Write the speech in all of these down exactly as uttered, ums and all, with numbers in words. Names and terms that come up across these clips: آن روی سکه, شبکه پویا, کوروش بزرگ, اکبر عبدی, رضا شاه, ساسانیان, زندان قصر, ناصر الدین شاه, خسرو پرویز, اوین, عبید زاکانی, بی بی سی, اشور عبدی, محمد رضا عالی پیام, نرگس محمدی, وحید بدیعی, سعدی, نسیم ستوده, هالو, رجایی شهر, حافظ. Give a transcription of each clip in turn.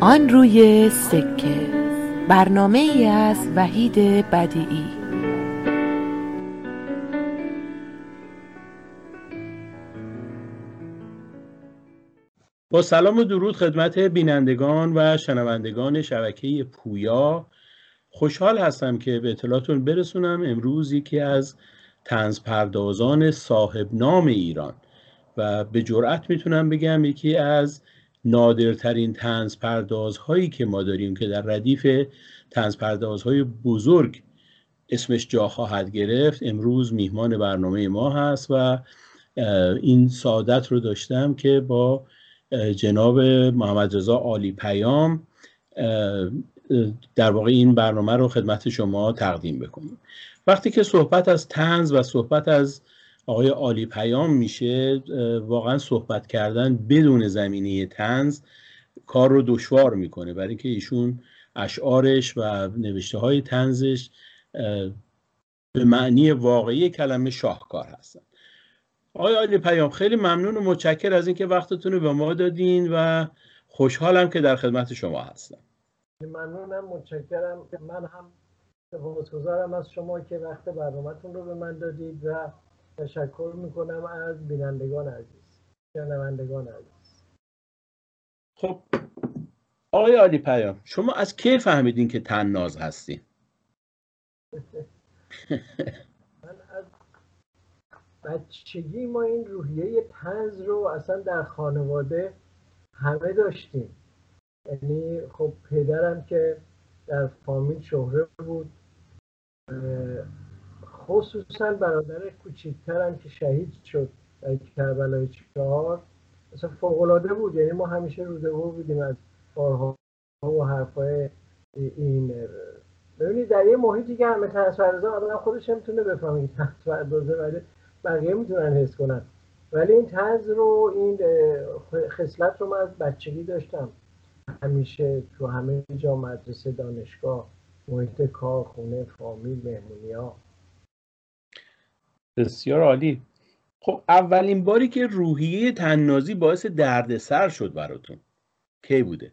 آن روی سکه، برنامه ای از وحید بدیعی. با سلام و درود خدمت بینندگان و شنوندگان شبکه پویا، خوشحال هستم که به اطلاعتون برسونم امروز یکی از طنز پردازان صاحب نام ایران و به جرأت میتونم بگم یکی از نادرترین طنز پردازهایی که ما داریم که در ردیف طنز پردازهای بزرگ اسمش جا خواهد گرفت، امروز میهمان برنامه ما هست و این سعادت رو داشتم که با جناب محمد رضا عالی پیام در واقع این برنامه رو خدمت شما تقدیم بکنیم. وقتی که صحبت از طنز و صحبت از آقای عالی پیام میشه، واقعا صحبت کردن بدون زمینه طنز کار رو دشوار میکنه، برای اینکه ایشون اشعارش و نوشته های طنزش به معنی واقعی کلمه شاهکار هستن. آقای عالی پیام، خیلی ممنون و متشکر از اینکه وقتتون رو به ما دادین و خوشحالم که در خدمت شما هستم. ممنونم، متشکرم. من هم سپاسگزارم از شما که وقت برنامه‌تون رو به من دادید و تشکر میکنم از بینندگان عزیز، شنوندگان عزیز. خب آقای عالی پیام، شما از کی فهمیدین که طناز هستین؟ من از بچگی ما این روحیه طنز رو اصلا در خانواده همه داشتیم. یعنی خب پدرم که در فامیل شهره بود، خصوصا برادر کوچکترم که شهید شد در کربلای چهار، اصلا فوق‌العاده بود. یعنی ما همیشه روده‌رو بودیم از بارها و حرفای این. ببینید در یه محیطی که همه طنزپردازان، آدم خودش نمیتونه بفهمه که طنزپردازه، ولی بقیه میتونن حس کنن. ولی این طنز رو، این خصلت رو من از بچگی داشتم. همیشه تو همه جا، مدرسه، دانشگاه، محیط کار، خونه، فامیل، مهمونی‌ها. بسیار عالی. خب اولین باری که روحیه طنازی باعث دردسر شد براتون کی بوده؟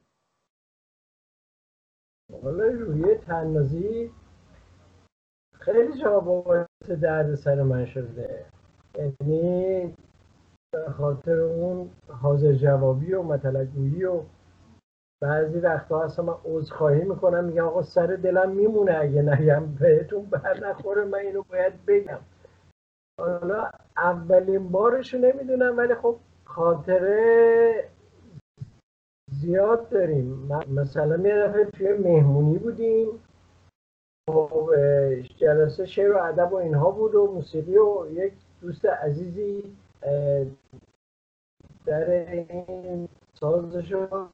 والا روحیه طنازی خیلی جا باعث دردسر من شده. یعنی به خاطر اون حاضر جوابی و مطلع گویی و بعضی وقت‌ها اصلا من عذرخواهی میکنم، میگم آقا سر دلم میمونه، اگه نگم بهتون بر نخوره، من اینو باید بگم. حالا اولین بارشو نمیدونم، ولی خب خاطره زیاد داریم. مثلا یه دفعه توی مهمونی بودیم، خب جلسه شعر و ادب و اینها بود و موسیقی، و یک دوست عزیزی در این سازشو،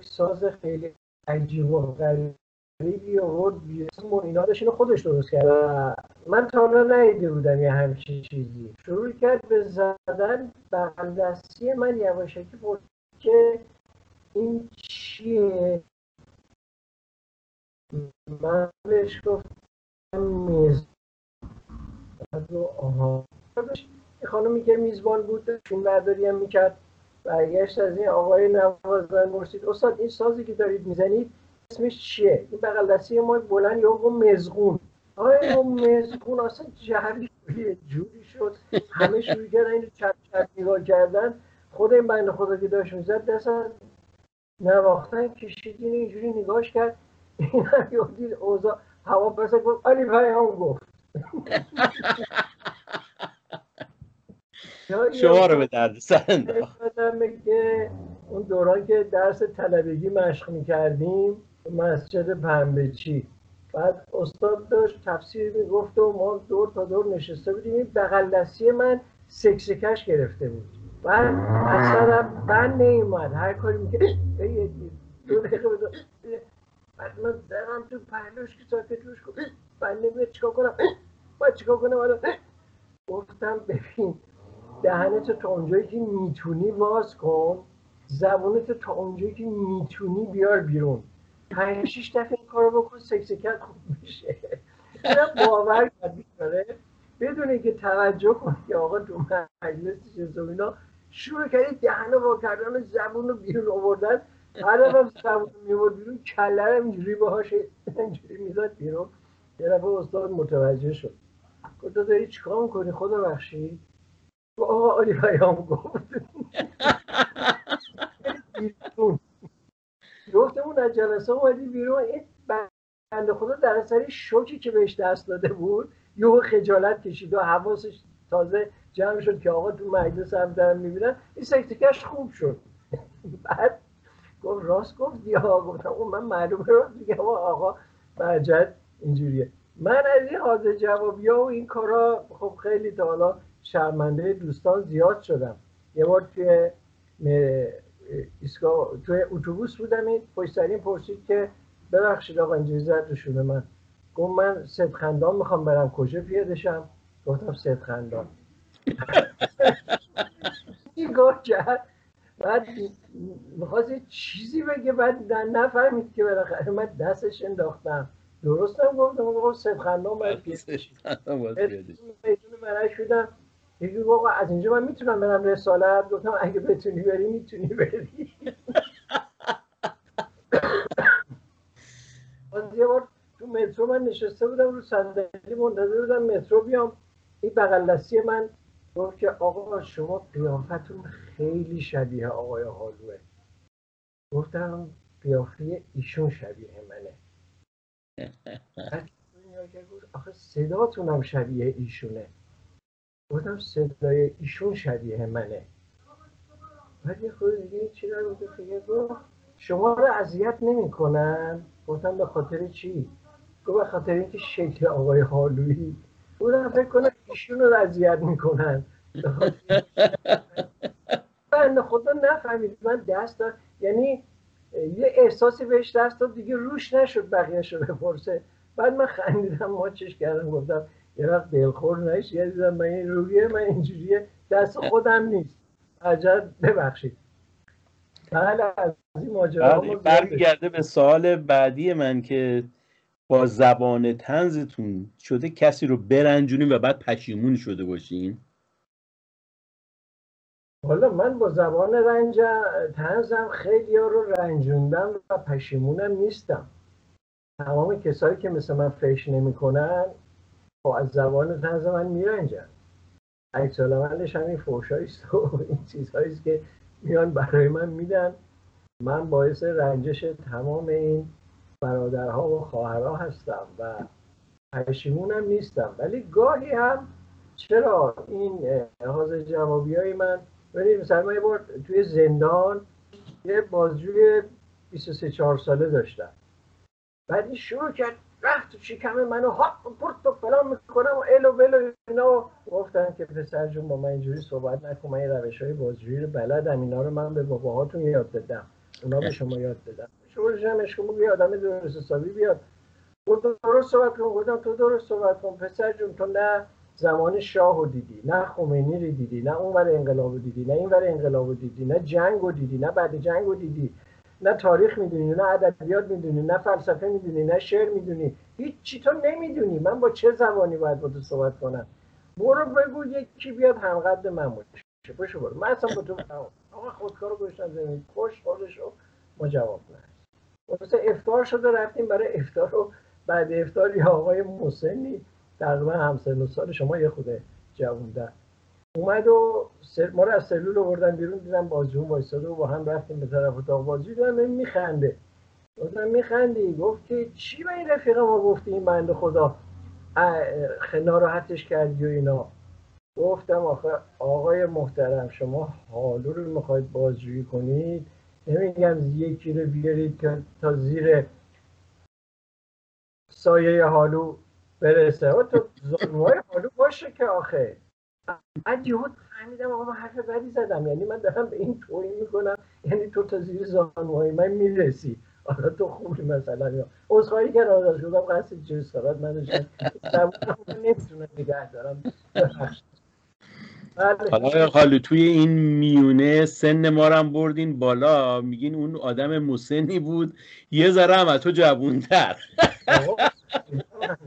ساز خیلی عجیب و غریب ریدی آورد و اینا داشت، اینو خودش درست کرد و من تا حالا ندیده بودم یه همچین چیزی. شروع کرد به زدن بغل دستی من، یواشکی بود که این چیه؟ من بهش گفتم میز. آها. خانمی که میزبان بود فیلم برداری هم میکرد، برگشت از این آقای نوازنده پرسید استاد این سازی که دارید میزنید اسمش چیه؟ این بغل دستی ما بلند یا با مزغون. آیا با مزغون اصلا جهری یه جوری شد، همه شروع کردن اینو چپ چپ نگاه کردن. خود این بنده خدا که داشت میزد دست از نواختن کشید، این اینجوری نگاهش کرد، این هم یادید اوضاع هوا پسه گفت علی پیام گفت. شما رو به درد سر انداخت. اون دوران که درس طلبگی مشق می‌کردیم مسجد پنبه‌چی، بعد استاد داشت تفسیر میگفت و ما دور تا دور نشسته بودیم، این بغل دستی من سکسکش گرفته بود، بعد اصلا بند نمی‌آمد، هر کاری می‌کرد یه دو دقیقه بود. بعد من درم تو پهلوش که ساکتوش گفت بند نمی‌آمد، چیکار کنم؟ بعد چیکار کنم؟ حالا گفتم ببین دهنتو تا اونجایی که میتونی باز کن، زبونتو تا اونجایی که میتونی بیار بیرون، پنج شیش دفعه این کارو بکن، سکسکت خوب میشه. اینم باور کنه بدونه که توجه کنه که آقا تو مجلس چیزا اینا شروع کردن دهنو وا کردن، زبونو بیرون آوردن، عربم سبوت میبود بیرون، کلرم اینجوری باهاش اینجوری میزد بیرون. یه دفعه استاد متوجه شد، گفت تو داری چیکار میکنی خدا بخشی؟ آقا عالی پیام گفت گفتمون از جلسه اومدی بیرون، این بنده خدا در اثر شوکی که بهش دست داده بود یهو خجالت کشید و حواسش تازه جمع شد که آقا تو مجلس هم دارن میبینن، این سکتکش خوب شد. بعد گفت راست گفت دیگه آقا. گفتم اون من معلومه راست دیگه آقا بجد اینجوریه. من از این حاضر جوابی ها و این کارا خب خیلی تا حالا شرمنده دوستان زیاد شدم. یه بار توی اسکا... توی اتوبوس بودم، این پشترین پرسید که ببخشید آقا اینجوری زد روشونه من. گفت من صدخندان میخوام برم، کجا پیادشم؟ گفتم صدخندان. این گاه جهد بعد میخواست چیزی بگه، بعد نفهمید که بالاخره من دستش انداختم. درستم گفتم آقا صدخندان باید پیادش. میتونه برای شدم یکی آقا از اینجا من میتونم برم رسالت؟ گفتم اگه بتونی بری میتونی بری. از یه بار تو مترو من نشسته بودم رو صندلی منتظر بودم مترو بیام، این بغل دستی من گفت که آقا شما قیافتون خیلی شبیه آقای حالوه. گفتم قیافه ایشون شبیه منه. آخه صداتون هم شبیه ایشونه. گفتم صدای ایشون شبیه منه. بعد یه خود دیگه چی رو گفت شما رو اذیت نمی کنن؟ گفتم به خاطر چی؟ گفت به خاطر اینکه شکل آقای حالویی. بودم فکر کنم ایشون رو اذیت میکنن. من خدا نفهمید من دست داد، یعنی یه احساسی بهش دست داد دیگه روش نشد بقیه‌اش رو بپرسه. بعد من خندیدم ماچش کردم گفتم یه وقت دلخور نش، یه دیدم من این رویه من اینجوریه، دست خودم نیست. عجب ببخشید. بله از این ماجرا برمیگرده به سوال بعدی من که با زبان طنزتون شده کسی رو برنجونین و بعد پشیمون شده باشین؟ حالا من با زبان رنج طنزم خیلی ها رو رنجوندم و پشیمونم نیستم. تمام کسایی که مثل من فش نمی کنن خب از زبان طنز من می رنجن. اکسالمندش همین فوشاییست و این چیزهاییست که میان برای من میدن، من باعث رنجش تمام این برادرها و خواهرها هستم و پشیمونم نیستم. ولی گاهی هم چرا این حاضر جوابی های من، ولی مثلا من یه بار توی زندان یه بازجوی بیست و سه چهار ساله داشتم، بعد این شروع کرد رفت تو شکم منو هاپ و پرت و فلان میکنم و الو بلو اینا، گفتن که پسر جون با من اینجوری صحبت نکن، من این روش های بازجویی رو بلدم، اینا رو من به باباهاتون یاد دادم، اونا به شما یاد دادم. شروع جمعش کنم یه آدم درست حسابی بیاد گفت درست صحبت کنم. گفتم تو درست صحبت کن پسر جون، تو نه زمان شاه رو دیدی، نه خمینی رو دیدی، نه اون ور انقلاب رو دیدی، نه این ور انقلاب رو دیدی، نه جنگ رو دیدی، نه بعد جنگ رو دیدی، نه تاریخ میدونی، نه ادبیات میدونی، نه فلسفه میدونی، نه شعر میدونی، هیچ چی تو نمیدونی. من با چه زبانی باید با تو صحبت کنم؟ برو بگو یکی بیاد همقدر من باشه، پشو برو من اصلا با تو آقا خودکارو گوشتن زمین خوش خودشو ما جواب ندیم. مثلا افطار شده رفتیم برای افطار رو بعد افطار یا آقای محسنی تقریبا همسن و سال شما یه خود جوونده اومد و سر... ما رو از سلول آوردن بیرون، دیدم بازجو وایساده و با هم رفتیم به طرف اتاق بازجو، دیدم این میخنده. گفتم میخندی؟ گفت که چی به این رفیق ما گفتی این بنده خدا ناراحتش کردی و اینا. گفتم آخه آقای محترم شما حالو رو میخواید بازجویی کنید، نمیگم یکی رو بیارید که تا زیر سایه حالو برسه و تو زانوهای حالو باشه که آخه. بعد یهو فهمیدم آقا من حرف بدی زدم، یعنی من دارم به این توهین میکنم، یعنی تو تا زیر زانوهای من میرسی، حالا تو خوبی مثلا یا عذرخواهی که ازش گفتم قصد جسارت من داشتم نمیتونم نگه دارم. حالا خالو توی این میونه سن ما رو هم بردین بالا، میگین اون آدم مسنی بود یه ذره هم از تو جوان‌تر.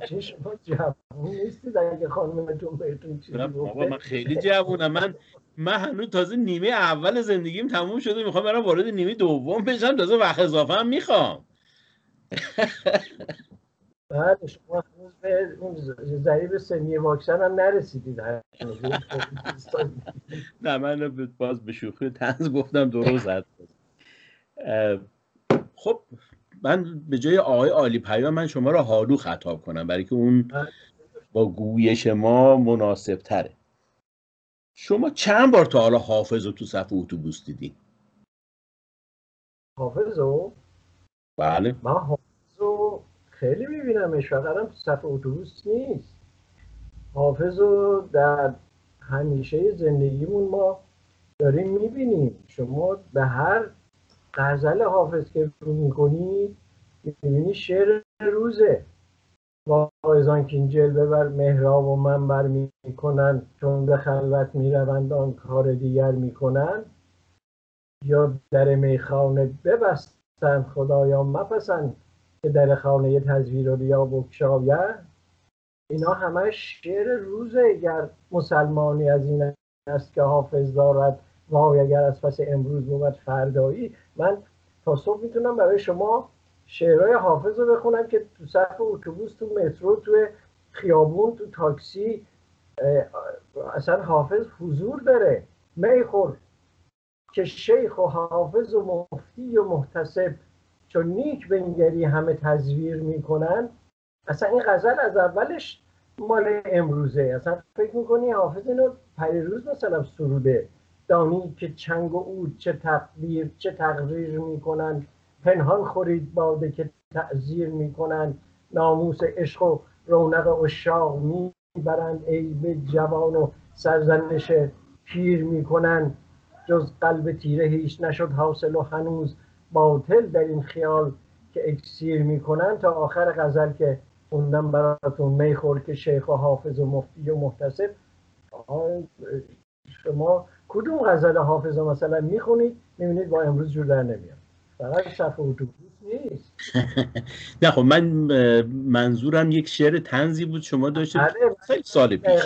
چه شما جوان نیستید اگه خانمتون بهتون چیزی بگه. بابا من خیلی جوانم، من من هنوز تازه نیمه اول زندگیم تموم شده، میخوام برم وارد نیمه دوم بشم، تازه وقت اضافه هم میخوام. بله شما هنوز به ضریب سنی واکسن هم نرسیدید. نه من باز به شوخی طنز گفتم، درست حد. خب من به جای آقای عالی پیام من شما را هالو خطاب کنم برای که اون با گویش ما مناسب تره. شما چند بار تا حالا حافظ رو تو صف اتوبوس دیدین؟ حافظ رو؟ بله من حافظ رو خیلی میبینمش، فقط هم تو صف اتوبوس نیست. حافظ رو در همیشه زندگیمون ما داریم میبینیم. شما به هر غزل حافظ که رو میکنید میبینی شعر روزه. واعظان که این جلوه بر محراب و منبر میکنن، چون به خلوت میروند آن کار دیگر میکنن، یا در میخانه ببستن خدایا مپسند که در خانه تزویر و ریا بگشاید. اینا همه شعر روزه. گر مسلمانی از این است که حافظ دارد وای اگر از پس امروز بود فردایی. من تا صبح میتونم برای شما شعرهای حافظ رو بخونم که تو صف اتوبوس، تو مترو، تو خیابون، تو تاکسی. اصلا حافظ حضور داره. میخور که شیخ و حافظ و مفتی و محتسب چون نیک بنگری همه تزویر میکنن. اصلا این غزل از اولش مال امروزه. اصلا فکر میکنی حافظ اینو پریروز مثلا سروده. دانی که چنگ و عود چه تقدیر چه تقریر میکنن، پنهان خورید باده که تعذیر میکنند، ناموس عشق و رونق عشاق میبرند، عیب جوان و سرزنش پیر میکنند، جز قلب تیره هیچ نشد حاصل و هنوز باطل در این خیال که اکسیر میکنند. تا آخر غزل که خوندم براتون، میخور که شیخ و حافظ و مفتی و محتسب. شما کدوم غزل حافظ رو مثلا میخونید میبینید با امروز جور در نمیاد، فقط صف اتوبوس نیست. نه خب من منظورم یک شعر طنزی بود شما داشتید خیلی سال پیش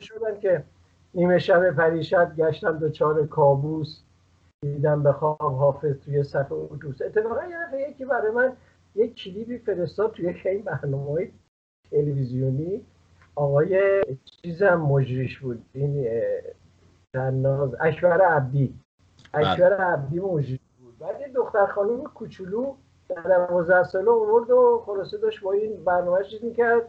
شدن که نیمه شب پریشب گشتم دوچار کابوس، دیدم به خواب حافظ توی صف اتوبوس. اتفاقا یه یکی برای من یک کلیپی فرستاد توی این برنامه‌های تلویزیونی. آقای چیزم مجریش بود، این تناز اشور عبدی اشور عبدی مجریش. بعد یه دختر خانم کوچولو در دوازده ساله آورد و خلاصه داشت با این برنامه چیز میکرد،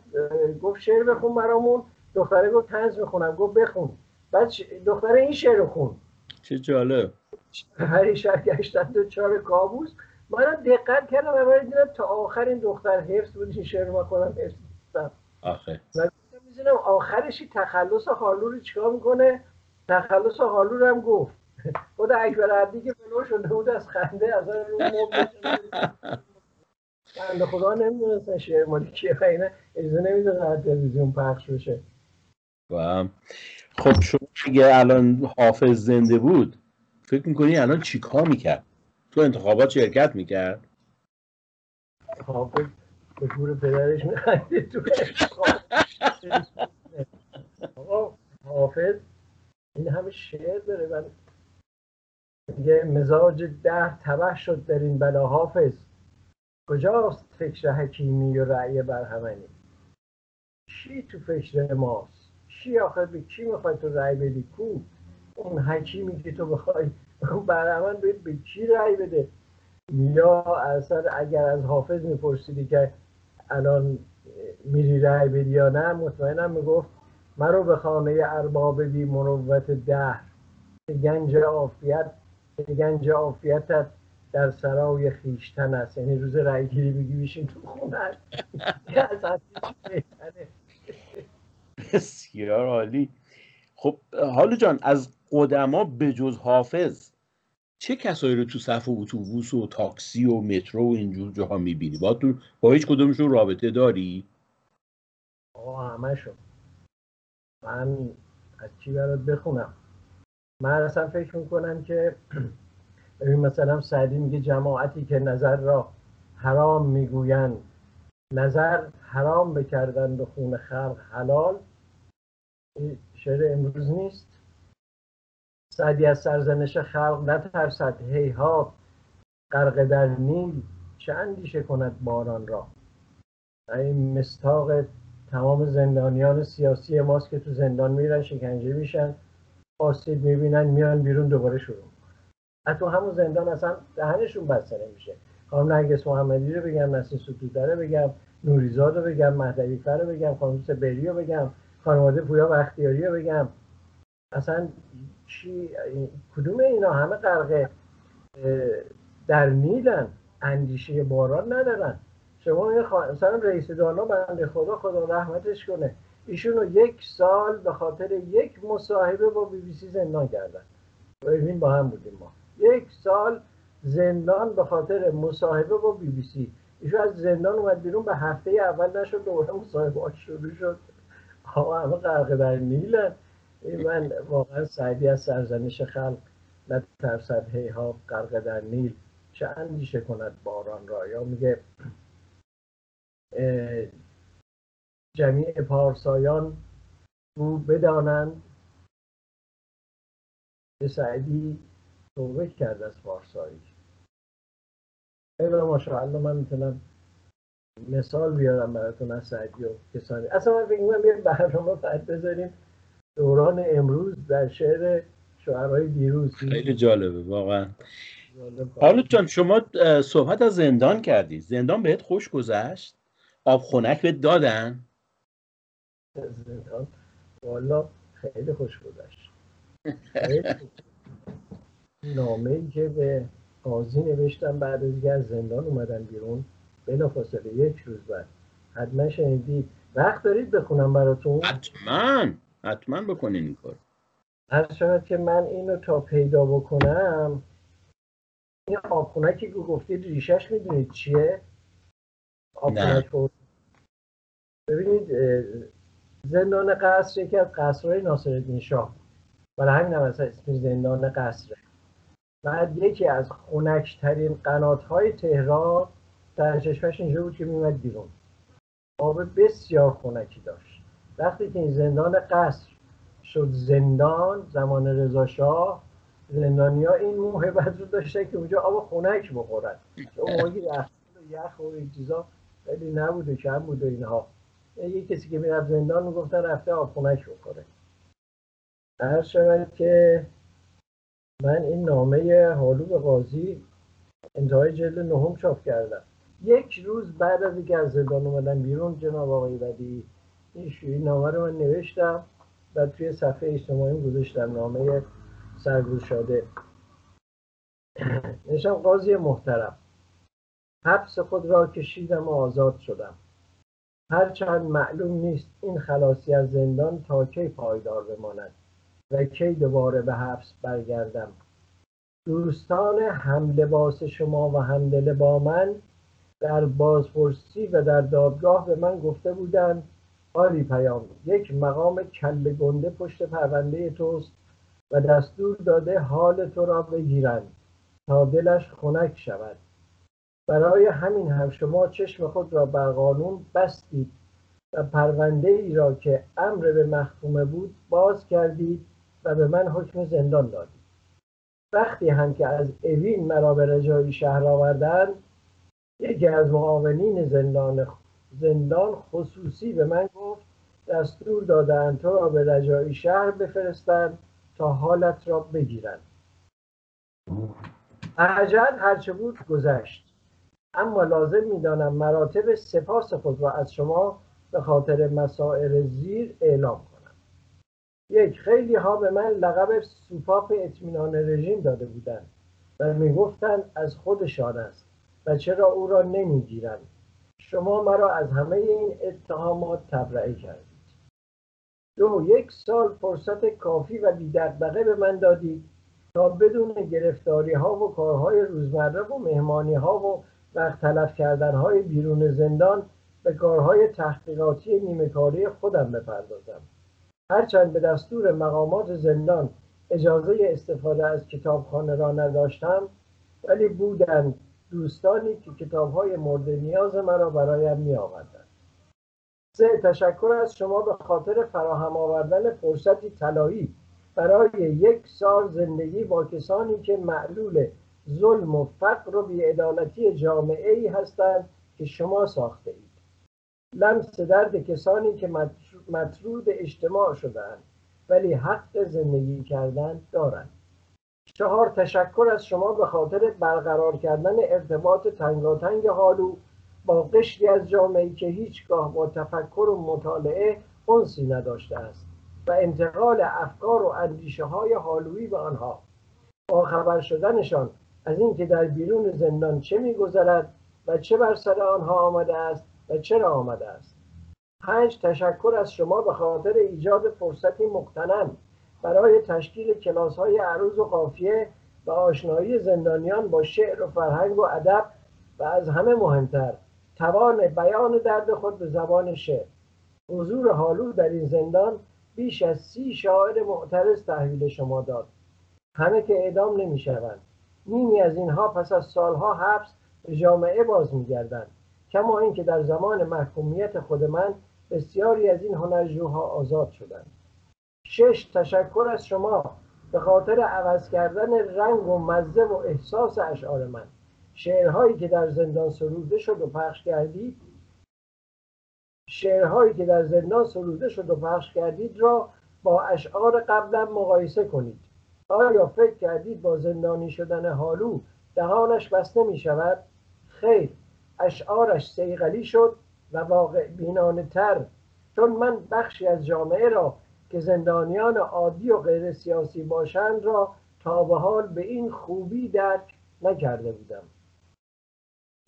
گفت شعر بخون برامون. دختره گفت طنز میخونم. گفت بخون. بعد دختره این شعر رو خوند. چه جالب. هر شب گشتم دوچار کابوس. منم دقت کردم و دیدم تا آخر این دختر حفظ بود این شعر رو. من خودم حفظ کردم. آخه. من می‌دونم آخرش تخلص هالو رو چیکار میکنه؟ تخلص هالو رو هم گفت. خود اکبر عبدی که بلو شده بود از خنده از آن رو موقع بنده خدا نمیدونستن شعر مالی کیه و اینه اجازه نمیدونه از تلویزیون پخش بشه. خب شما اگه الان حافظ زنده بود فکر میکنی الان چیکار میکرد؟ تو انتخابات شرکت میکرد؟ حافظ به گور پدرش میخنده تو انتخابات. حافظ این همه شعر داره. من دیگه مزاج ده تبه شد در این بلا حافظ، کجاست فکر حکیمی و رأی برهمنی؟ کی تو فکر ماست؟ کی آخر به کی میخوای تو رأی بدی؟ کو اون حکیمی که تو بخوای برهمن باید به کی رأی بده؟ یا اصلا اگر از حافظ میپرسیدی که الان میری رأی بدی یا نه، مطمئنم میگفت مرو به خانه ارباب بی مروت دهر، که گنج عافیت که گنج عافیتت در سرای خیشتن است. یعنی روز رای گیری بگی بشین تو خونت. بسیار عالی. خب حالو جان، از قدما بجز حافظ چه کسایی رو تو صف اتوبوس و تاکسی و مترو و اینجور جاها میبینی؟ با تو با هیچ کدومشون رابطه داری؟ آه همشون. من از چی برات بخونم؟ من اصلا فکر میکنم که ببین مثلا سعدی میگه جماعتی که نظر را حرام میگویند، نظر حرام بکردن به خون خلق حلال. شعر امروز نیست. سعدی از سرزنش خلق نترسد، هیهات غرق در نیل چه اندیشه کند باران را. این مستاق تمام زندانیان سیاسی ماست که تو زندان میرن، شکنجه میشن، آسیب میبینن، میان بیرون دوباره شروع میکنن. حتی همون زندان اصلا دهنشون بسته نمیشه. خانم نرگس محمدی رو بگم، نسیم ستوده رو بگم، نوریزاد رو بگم، مهدوی‌فر رو بگم، خانم سبری رو بگم، خانواده پویا و اختیاری رو بگم. اصلا چی کدوم اینا همه غرق در نیلن، اندیشه باران ندارن. شما این مثلا رئیس دانا بنده خدا خدا رحمتش کنه، ایشونو یک سال به خاطر یک مصاحبه با بی بی سی زندان کردن. ببین با هم بودیم ما، یک سال زندان به خاطر مصاحبه با بی بی سی. ایشون از زندان اومد بیرون به هفته اول نشد، دوباره مصاحبه‌اش شروع شد. آقا همه غرق در نیلن. من واقعا سعدی از سرزنش خلق نترسد، هیهات غرق در نیل چه اندیشه کند باران را. یا میگه جمیع پارسایان او بدانند که سعدی توبه کرد از پارسایی. اینا ماشاءالله من میتونم مثال بیارم براتون از سعدی و کسانی. اصلا من فکر می‌کنم یه برنامه فرد بذاریم دوران امروز در شعر شعرهای دیروز. خیلی جالبه واقعا. حالت جان، شما صحبت از زندان کردی، زندان بهت خوش گذشت؟ آب خنک بهت دادن؟ زندان والا خیلی خوش گذشت. نامه‌ای که به قاضی نوشتم بعد از از زندان اومدن بیرون بلافاصله یک روز بعد، حتما شنیدید. وقت دارید بخونم براتون؟ حتما حتما بکنین این کار. هر شاید که من اینو تا پیدا بکنم. این آبخونکی که گفتید ریشش میدونید چیه؟ آبخونک بود. ببینید زندان قصر یکی از قصرهای ناصر الدین شاه، برای همین هم اصلا اسم زندان قصره. بعد یکی از خنک‌ترین قنات‌های تهران در چشمش اینجا بود که میمد بیرون، آب بسیار خنکی داشت. وقتی که این زندان قصر شد زندان زمان رضا شاه، زندانیا این موهبت رو داشته که اونجا آب خنک بخورن. اون موقعی رخت و یخ و این چیزا خیلی نبوده، کم بوده اینها. یه کسی که میرفت زندان میگفتن رفته آب خنک بخوره. هر شبه که من این نامه حالو به قاضی انتهای جلد نهم چاپ کردم. یک روز بعد از اینکه از زندان اومدن بیرون جناب آقای بدیعی، این نامه رو من نوشتم و توی صفحه اجتماعیم گذاشتم، نامه سرگوشاده. نشم قاضی محترم، حبس خود را کشیدم و آزاد شدم، هرچند معلوم نیست این خلاصی از زندان تا کی پایدار بماند و کی دوباره به حبس برگردم. دوستان هملباس شما و همدل با من در بازپرسی و در دادگاه به من گفته بودند عالی پیام، یک مقام کله گنده پشت پرونده توست و دستور داده حال تو را بگیرند تا دلش خنک شود. برای همین هم شما چشم خود را بر قانون بستید و پرونده ای را که امر به محکومه بود باز کردید و به من حکم زندان دادید. وقتی هم که از اوین مرا به رجایی شهر آوردند، یکی از معاونین زندان زندان خصوصی به من گفت دستور دادند تو را به رجایی شهر بفرستند تا حالت را بگیرند. عجل هرچه بود گذشت، اما لازم می‌دانم مراتب سپاس خود را از شما به خاطر مسائل زیر اعلام کنم. یک، خیلی ها به من لقب سوپاپ اطمینان رژیم داده بودند و میگفتند از خودشان است و چرا او را نمیگیرند. شما مرا از همه این اتهامات تبرئه کردید. دو، یک سال فرصت کافی و بی‌دغدغه به من دادید تا بدون گرفتاری ها و کارهای روزمره و مهمانی ها و وقت تلف کردن های بیرون زندان به کارهای تحقیقاتی نیمه کاری خودم بپردازم. هرچند به دستور مقامات زندان اجازه استفاده از کتابخانه را نداشتم، ولی بودند دوستانی که کتاب‌های مورد نیاز مرا برایم می‌آوردند. سه، تشکر از شما به خاطر فراهم آوردن فرصتی طلایی برای یک سال زندگی با کسانی که معلول ظلم و فقر و بی‌عدالتی جامعه‌ای هستند که شما ساخته اید. لمس درد کسانی که مطرود اجتماع شدند ولی حق زندگی کردن دارند. چهار، تشکر از شما به خاطر برقرار کردن ارتباط تنگاتنگ حالو با قشری از جامعه‌ای که هیچگاه با تفکر و مطالعه انسی نداشته است و انتقال افکار و اندیشه های حالویی به آنها. با خبر شدنشان از اینکه در بیرون زندان چه می‌گذرد و چه بر سر آنها آمده است و چرا آمده است. پنج، تشکر از شما به خاطر ایجاد فرصتی مقتنم برای تشکیل کلاس‌های عروض و قافیه و آشنایی زندانیان با شعر و فرهنگ و ادب و از همه مهمتر توان بیان درد خود به زبان شعر. حضور حالو در این زندان بیش از سی شاعر معترض تحویل شما داد، همه که اعدام نمی شوند. نیمی از اینها پس از سالها حبس به جامعه باز می گردند، کما اینکه در زمان محکومیت خود من بسیاری از این هنرجوها آزاد شدند. شش، تشکر از شما به خاطر عوض کردن رنگ و مزه و احساس اشعار من. شعرهایی که در زندان سروده شد و پخش کردید شعرهایی که در زندان سروده شد و پخش کردید را با اشعار قبلا مقایسه کنید. آیا فکر کردید با زندانی شدن حالو دهانش بسته می شود؟ خیر، اشعارش صیقلی شد و واقع بینانه تر، چون من بخشی از جامعه را که زندانیان عادی و غیر سیاسی باشند را تا به حال به این خوبی درک نکرده بودم.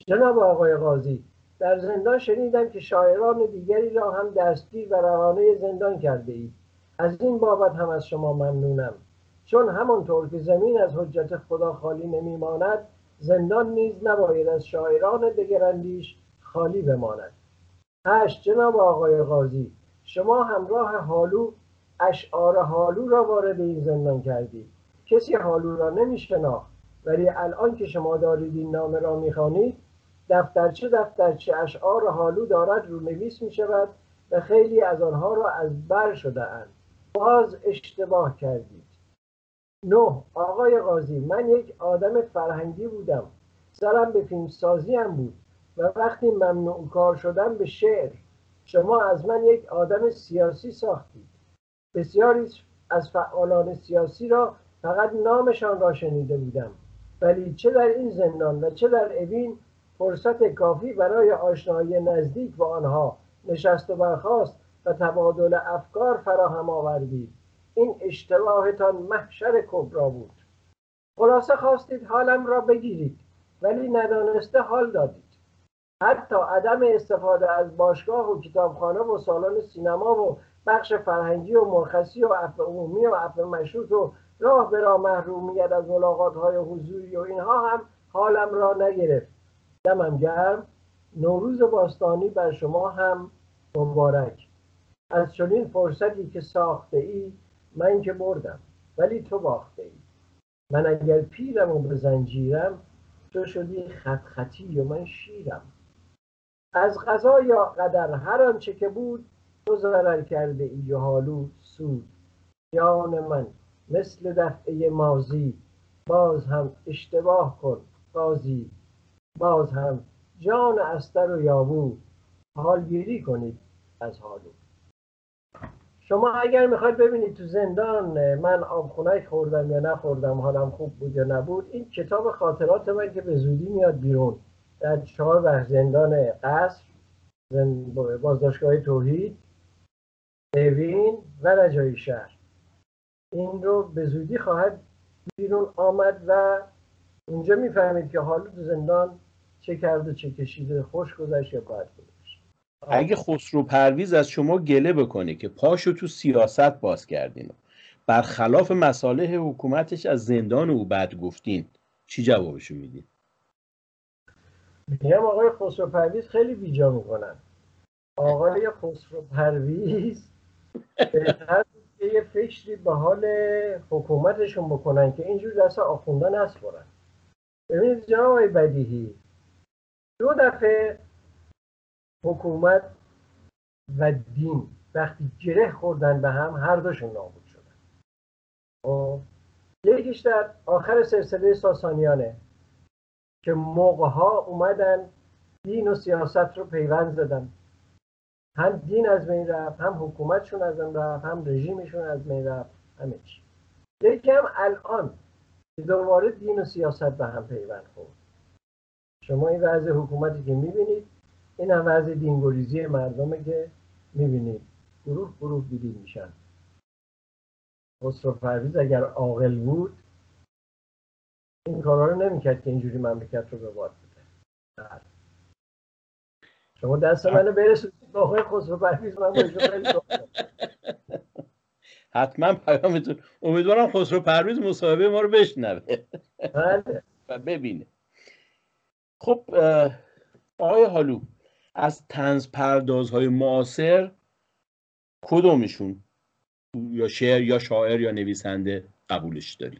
جناب آقای قاضی، در زندان شنیدم که شاعران دیگری را هم دستگیر و روانه زندان کرده اید. از این بابت هم از شما ممنونم، چون همانطور که زمین از حجت خدا خالی نمیماند، زندان نیز نباید از شاعران دگراندیش خالی بماند. هشت، جناب آقای قاضی، شما همراه حالو اشعار حالو را وارد این زندان کردید. کسی حالو را نمیشناخت، ولی الان که شما دارید این نامه را میخوانید، دفترچه دفترچه اشعار حالو دارد رونویس می شود و خیلی از آنها را از بر شده اند. باز اشتباه کردید. نه، آقای قاضی، من یک آدم فرهنگی بودم، سرم به فیلمسازی هم بود و وقتی ممنوع کار شدم به شعر، شما از من یک آدم سیاسی ساختید. بسیاری از فعالان سیاسی را فقط نامشان را شنیده بودم، ولی چه در این زندان و چه در اوین فرصت کافی برای آشنایی نزدیک با آنها، نشست و برخاست و تبادل افکار فراهم آوردید. این اشتباهتان محشر کبرا بود. خلاصه خواستید حالم را بگیرید، ولی ندانسته حال دادید. حتی عدم استفاده از باشگاه و کتابخانه و سالن سینما و بخش فرهنگی و مرخصی و عفو عمومی و عفو مشروط و راه به راه محرومیت از ملاقات‌های حضوری و اینها هم حالم را نگرفت. دمم گرم. نوروز باستانی بر شما هم مبارک. از چنین فرصتی که ساخته ای، من که بردم ولی تو باخته ای. من اگر پیرم و به زنجیرم، تو شدی خط خطی و من شیرم. از قضا یا قدر هر آنچه که بود، تو ضرر کرده ای و حالو سود. جان من مثل دفعه ماضی، باز هم اشتباه کن قاضی. باز هم جان استر و یابو، حالگیری کنید از حالو. شما اگر میخواید ببینید تو زندان من آبخونک خوردم یا نخوردم، حالم خوب بود یا نبود، این کتاب خاطرات من که به زودی میاد بیرون در چهار بخش: زندان قصر، بازداشتگاه توحید، اوین و رجایی شهر. این رو به زودی خواهد بیرون آمد و اونجا میفهمید که حالو تو زندان چه کرد و چه کشیده، خوش گذشت یا بد گذشت. اگه خسرو پرویز از شما گله بکنه که پاشو تو سیاست باز کردین، برخلاف مصالح حکومتش از زندان او بد گفتین، چی جوابشو میدین؟ میگم آقای خسرو پرویز خیلی بیجا میکنن. آقای خسرو پرویز بهتر که یه فکری به حال حکومتشون بکنن که اینجور دست آخوندان نسپارن. ببینید جناب آقای بدیعی، دو دفعه حکومت و دین وقتی گره خوردن به هم، هر دوشون نابود شدن. یکیش در آخر سلسله ساسانیانه که موقعها اومدن دین و سیاست رو پیوند زدن، هم دین از بین رفت، هم حکومتشون از بین رفت، هم رژیمشون از بین رفت، همه چی. یکی هم الان دوباره دین و سیاست به هم پیوند خورد. شما این وضع حکومتی که میبینید، این هم وضع دینگریزی مردمه که میبینید، گروه گروه دیدی میشن. خسرو پرویز اگر عاقل بود این کارا رو نمیکرد که اینجوری مملکت رو به باد بده. شما دست منو برسید به آقای خسرو پرویز، من بهشون خیلی دوستم. حتما پیامتون، امیدوارم خسرو پرویز مصاحبه ما رو بشنوه و ببینه. خب آقای حالو، از طنز پردازهای معاصر کدومشون یا شعر یا شاعر یا نویسنده قبولش داری؟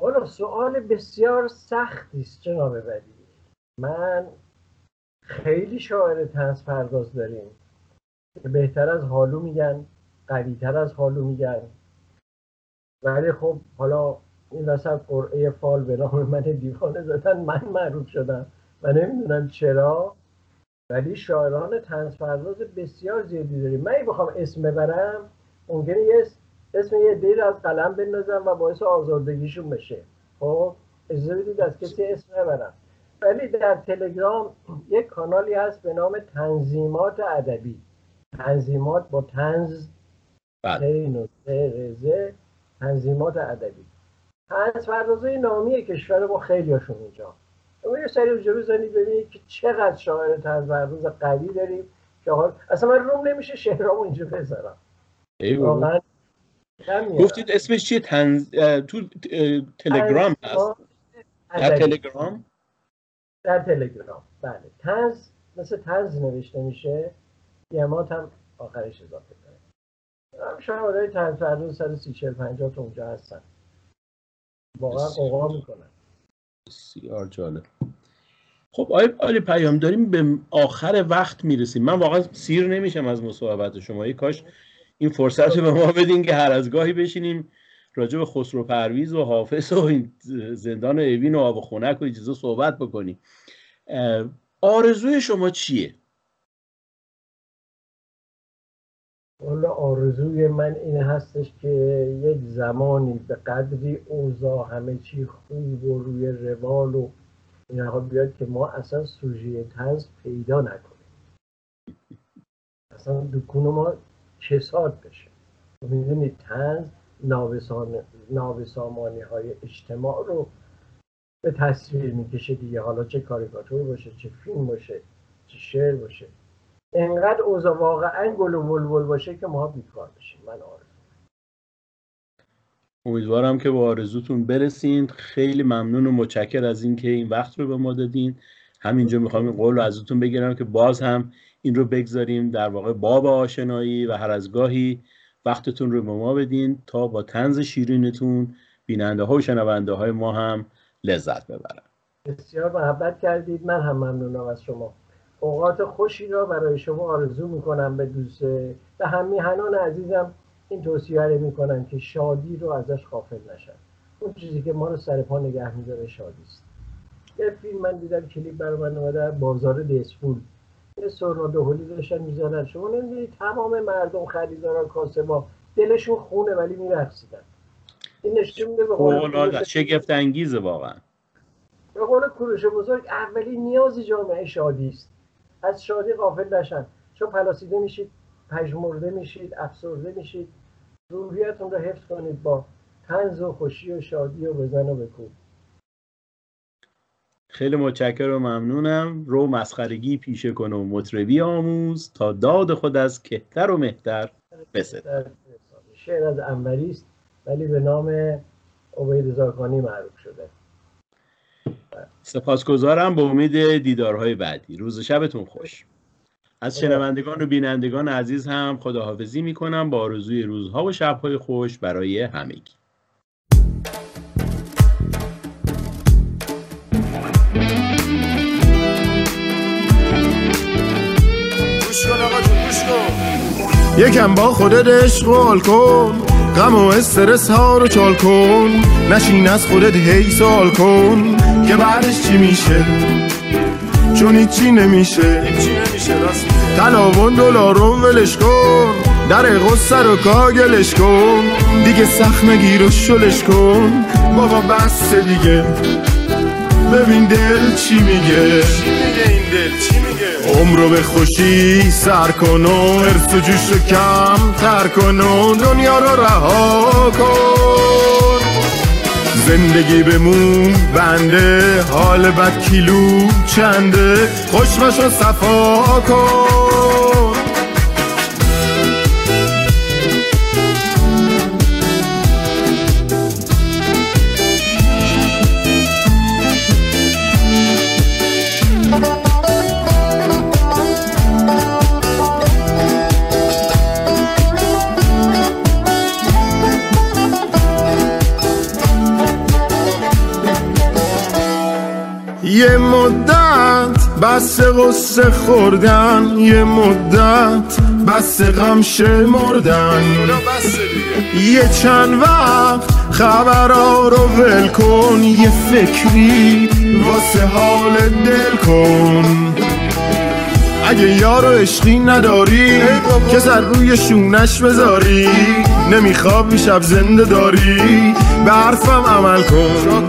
والا سوال بسیار سختی است جناب بدیعی. من خیلی شاعر طنز پرداز داریم که بهتر از حالو میگن، قوی‌تر از حالو میگن، ولی خب حالا این وسط قرعه فال به نام من دیوانه زدن، من معروف شدم و نمیدونم چرا، ولی شاعران طنز پرداز بسیار زیادی داریم. من اگه بخوام اسم ببرم ممکنه یه اسم یه عده‌ای رو از قلم بندازم و باعث آزردگیشون بشه. خب اجازه بدید از کسی اسم ببرم. ولی در تلگرام یک کانالی هست به نام تنظیمات ادبی، تنظیمات با طنز و رزه، تنظیمات ادبی. طنز پردازهای نامی کشور ما خیلیاشون اینجا. اما یه سری روز روزانی ببینید که چقدر شاعر طنز پرداز قوی داریم که اصلا من روم نمیشه شعرامو اینجا بذارم. واقعا گفتید اسمش چیه؟ تنز... تو تلگرام هست؟ در تلگرام؟ در تلگرام بله. طنز مثل طنز نوشته میشه، یمات هم آخرش اضافه داره. شاعرای طنز پرداز صد و سی چهل پنجاه تا اونجا هستن، واقعا قوقا میکنن. بسیار جالب. خب آقای عالی پیام، داریم به آخر وقت میرسیم. من واقعا سیر نمیشم از مصاحبت شما. ای کاش این فرصت رو به ما بدین که هر از گاهی بشینیم راجع به خسرو پرویز و حافظ و این زندان اوین و آب خنک و چیزا صحبت بکنیم. آرزوی شما چیه؟ والا آرزوی من این هستش که یک زمانی به قدری اوضاع همه چی خوب و روی روال و اینها بیاد که ما اصلا سوژه طنز پیدا نکنیم، اصلا دکون ما کساد بشه. میدونید طنز نابسامانی های اجتماع رو به تصویر میکشه دیگه، حالا چه کاریکاتور باشه، چه فیلم باشه، چه شعر باشه، اینقدر اوضاع واقعا گل و بلبل باشه که ما بیکار بشیم. من آرزو امیدوارم که به آرزوتون برسین. خیلی ممنون و متشکر از اینکه این وقت رو به ما دادین. همینجا میخوام این قول رو ازتون بگیرم که باز هم این رو بگذاریم در واقع باب آشنایی و هر از گاهی وقتتون رو به ما بدین تا با طنز شیرینتون بیننده ها و شنونده های ما هم لذت ببرن. بسیار محبت کردید. من هم ممنونم از شما. اوقات خوشی را برای شما آرزو میکنم. به دوست و همیهنان عزیزم این توصیه رو میکنم که شادی رو ازش غافل نشن. اون چیزی که ما رو سر پا نگه میداره شادی است. یه فیلم من دیدم، کلیپ برای من اومده، بازار دسپول، یه سرادهولی داشتن میزنن، شما نمیدید تمام مردم خریداران کاسبا دلشون خونه ولی میرقصیدن. این نشون میده به قول شگفت انگیزه واقعا. به قول کوروش بزرگ اولین نیاز جامعه شادی است. از شادی غافل نشن، چون پلاسیده میشید، پژمرده میشید، افسرده میشید. روحیتون رو حفظ کنید با طنز و خوشی و شادی و بزن و بکوب. خیلی متشکر و ممنونم. رو مسخرگی پیشه کن و مطربی آموز، تا داد خود از کهتر و مهتر بستد. شعر از انوری است ولی به نام عبید زاکانی معروف شده. سپاسگزارم. به امید دیدارهای بعدی. روز شبتون خوش. از شنوندگان و بینندگان عزیز هم خداحافظی میکنم با آرزوی روزها و شبهای خوش برای همگی. یکم با خودت اشغال کن، غم و استرس ها رو چال کن، نشین از خودت هی سوال کن که بعدش چی میشه، چون هیچی نمیشه. تلاون دلار رو ولش کن، در غصه رو کاگلش کن، دیگه سخم گیر و شلش کن. بابا بس دیگه، ببین دل چی میگه، عمر رو به خوشی سر کن و ارس و جوش رو کم تر کن و دنیا رو رها کن. زندگی به مو بنده، حال بد کیلو چنده، خوشمش رو صفا کن. یه مدت بس غصه خوردن، یه مدت بس غم شمردن، یه چند وقت خبرها رو ول کن، یه فکری واسه حال دل کن. اگه یارو عشقی نداری که سر روی شونش بذاری، نمیخوابی شب زنده داری، به حرفم عمل کن،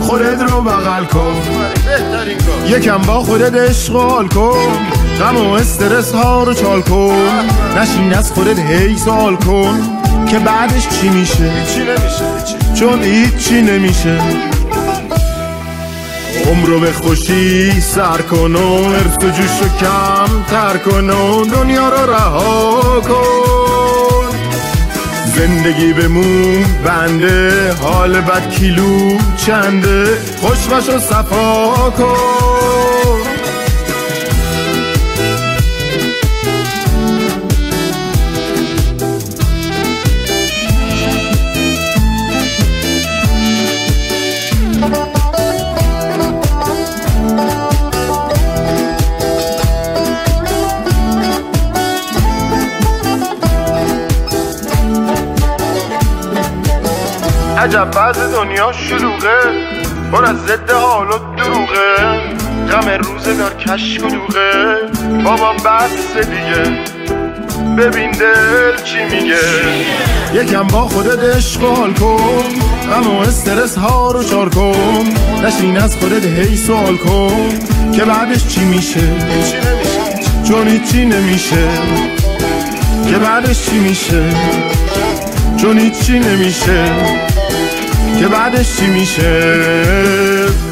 خودت رو بغل کن، یکم با خودت اشغال کن، غم و استرس ها رو چال کن، نشین از خودت هی سوال کن که بعدش چی میشه، چون هیچی نمیشه. عمر رو به خوشی سر کن و حرف تو جوش رو کم تر کن و دنیا رو رها کن. زندگی به مو بنده، حال بد کیلو چنده، خوشمش رو صفا کن. عجب بعض دنیا شلوغه، بر از ضد حالت دروغه، غم روزگار کشک و دوغه. بابا بس دیگه، ببین دل چی میگه، یکم با خودت اشغال کن، غم و استرس ها رو چار کن، نشین از خودت هی سوال کن که بعدش چی میشه، چون هیچی نمیشه، که بعدش چی میشه، چون هیچی نمیشه، که بعدش چی میشه.